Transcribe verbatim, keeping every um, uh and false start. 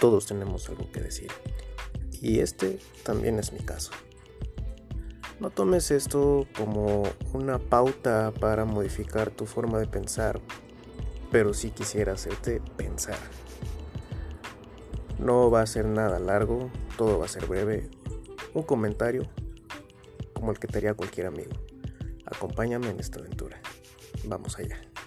todos tenemos algo que decir. Y este también es mi caso. No tomes esto como una pauta para modificar tu forma de pensar, pero sí quisiera hacerte pensar. No va a ser nada largo, todo va a ser breve. Un comentario como el que te haría cualquier amigo. Acompáñame en esta aventura. Vamos allá.